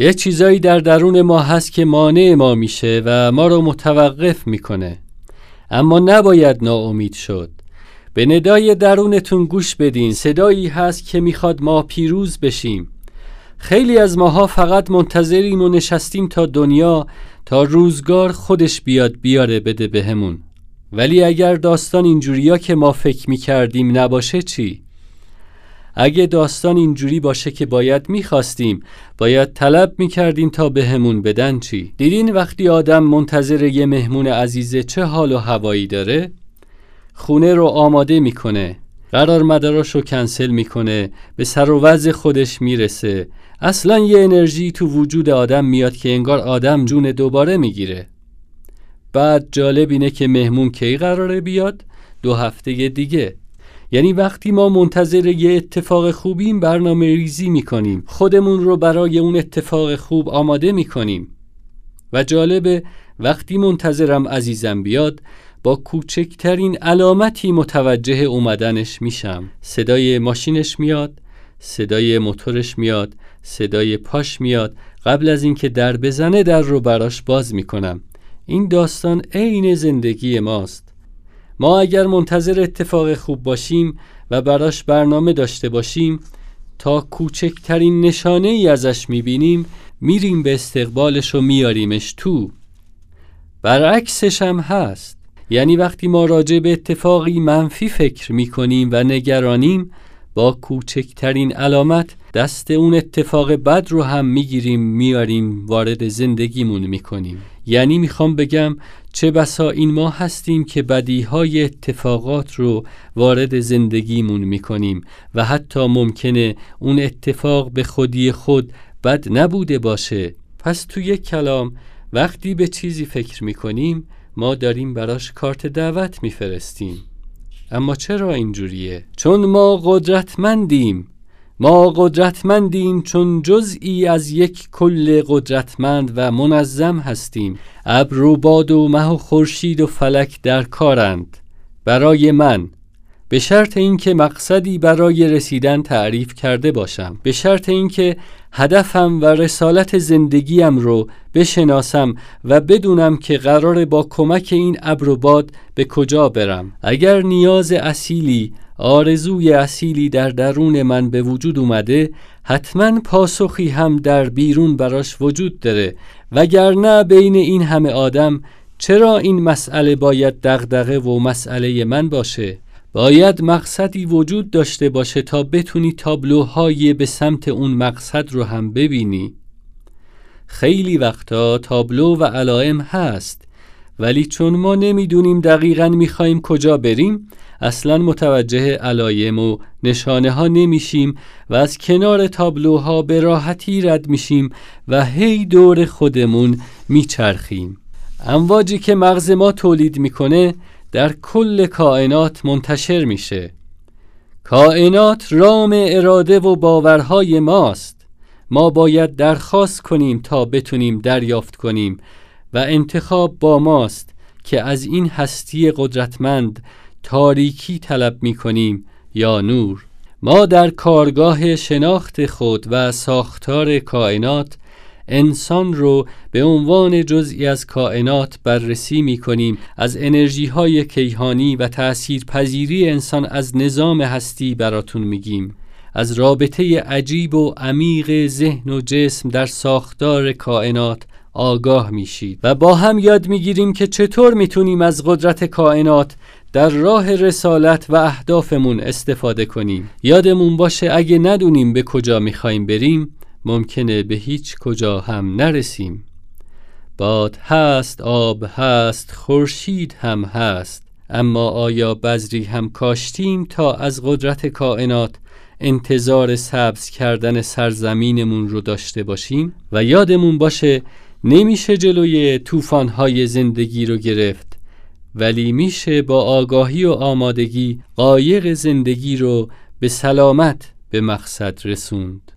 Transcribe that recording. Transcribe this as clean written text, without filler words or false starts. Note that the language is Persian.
یه چیزایی در درون ما هست که مانع ما میشه و ما رو متوقف میکنه. اما نباید ناامید شد. به ندای درونتون گوش بدین. صدایی هست که میخواد ما پیروز بشیم. خیلی از ماها فقط منتظریم و نشستیم تا دنیا، تا روزگار خودش بیاد بیاره بده بهمون. ولی اگر داستان اینجوریا که ما فکر میکردیم نباشه چی؟ اگه داستان اینجوری باشه که باید میخواستیم، باید طلب میکردیم تا بهمون بدن چی؟ دیدین وقتی آدم منتظر یه مهمون عزیزه چه حال و هوایی داره؟ خونه رو آماده میکنه، قرار مداراش رو کنسل میکنه، به سر و وضع خودش میرسه. اصلا یه انرژی تو وجود آدم میاد که انگار آدم جون دوباره میگیره. بعد جالب اینه که مهمون کی قراره بیاد؟ 2 هفته دیگه. یعنی وقتی ما منتظر یه اتفاق خوبیم برنامه ریزی میکنیم، خودمون رو برای اون اتفاق خوب آماده میکنیم. و جالبه وقتی منتظرم عزیزم بیاد، با کوچکترین علامتی متوجه اومدنش میشم. صدای ماشینش میاد، صدای موتورش میاد، صدای پاش میاد. قبل از اینکه در بزنه در رو براش باز میکنم. این داستان عین زندگی ماست. ما اگر منتظر اتفاق خوب باشیم و براش برنامه داشته باشیم، تا کوچکترین نشانه ای ازش میبینیم میریم به استقبالش و میاریمش تو. برعکسش هم هست. یعنی وقتی ما راجع به اتفاقی منفی فکر میکنیم و نگرانیم، با کوچکترین علامت دست اون اتفاق بد رو هم میگیریم میاریم وارد زندگیمون میکنیم. یعنی میخوام بگم چه بسا این ما هستیم که بدیهای اتفاقات رو وارد زندگیمون میکنیم و حتی ممکنه اون اتفاق به خودی خود بد نبوده باشه. پس تو یک کلام وقتی به چیزی فکر میکنیم ما داریم براش کارت دعوت میفرستیم. اما چرا اینجوریه؟ چون ما قدرتمندیم. ما قدرتمندیم چون جزئی از یک کل قدرتمند و منظم هستیم. ابر و باد و مه و خورشید و فلک در کارند برای من، به شرط اینکه مقصدی برای رسیدن تعریف کرده باشم، به شرط اینکه هدفم و رسالت زندگیم رو بشناسم و بدونم که قراره با کمک این ابر و باد به کجا برم. اگر نیاز اصیلی، آرزوی اصیلی در درون من به وجود اومده، حتما پاسخی هم در بیرون براش وجود داره، وگرنه بین این همه آدم چرا این مسئله باید دغدغه و مسئله من باشه؟ باید مقصدی وجود داشته باشه تا بتونی تابلوهای به سمت اون مقصد رو هم ببینی. خیلی وقتا تابلو و علائم هست، ولی چون ما نمیدونیم دقیقاً میخوایم کجا بریم، اصلاً متوجه علائم و نشانه ها نمیشیم و از کنار تابلوها به راحتی رد میشیم و هی دور خودمون میچرخیم. امواجی که مغز ما تولید میکنه در کل کائنات منتشر میشه. کائنات رام اراده و باورهای ماست. ما باید درخواست کنیم تا بتونیم دریافت کنیم و انتخاب با ماست که از این هستی قدرتمند تاریکی طلب میکنیم یا نور. ما در کارگاه شناخت خود و ساختار کائنات انسان رو به عنوان جزئی از کائنات بررسی می‌کنیم. از انرژی‌های کیهانی و تأثیرپذیری انسان از نظام هستی براتون میگیم. از رابطه عجیب و عمیق ذهن و جسم در ساختار کائنات آگاه میشید و با هم یاد میگیریم که چطور میتونیم از قدرت کائنات در راه رسالت و اهدافمون استفاده کنیم. یادمون باشه اگه ندونیم به کجا میخوایم بریم، ممکنه به هیچ کجا هم نرسیم. باد هست، آب هست، خورشید هم هست، اما آیا بذری هم کاشتیم تا از قدرت کائنات انتظار سبز کردن سرزمینمون رو داشته باشیم؟ و یادمون باشه نمیشه جلوی طوفان‌های زندگی رو گرفت، ولی میشه با آگاهی و آمادگی قایق زندگی رو به سلامت به مقصد رسوند.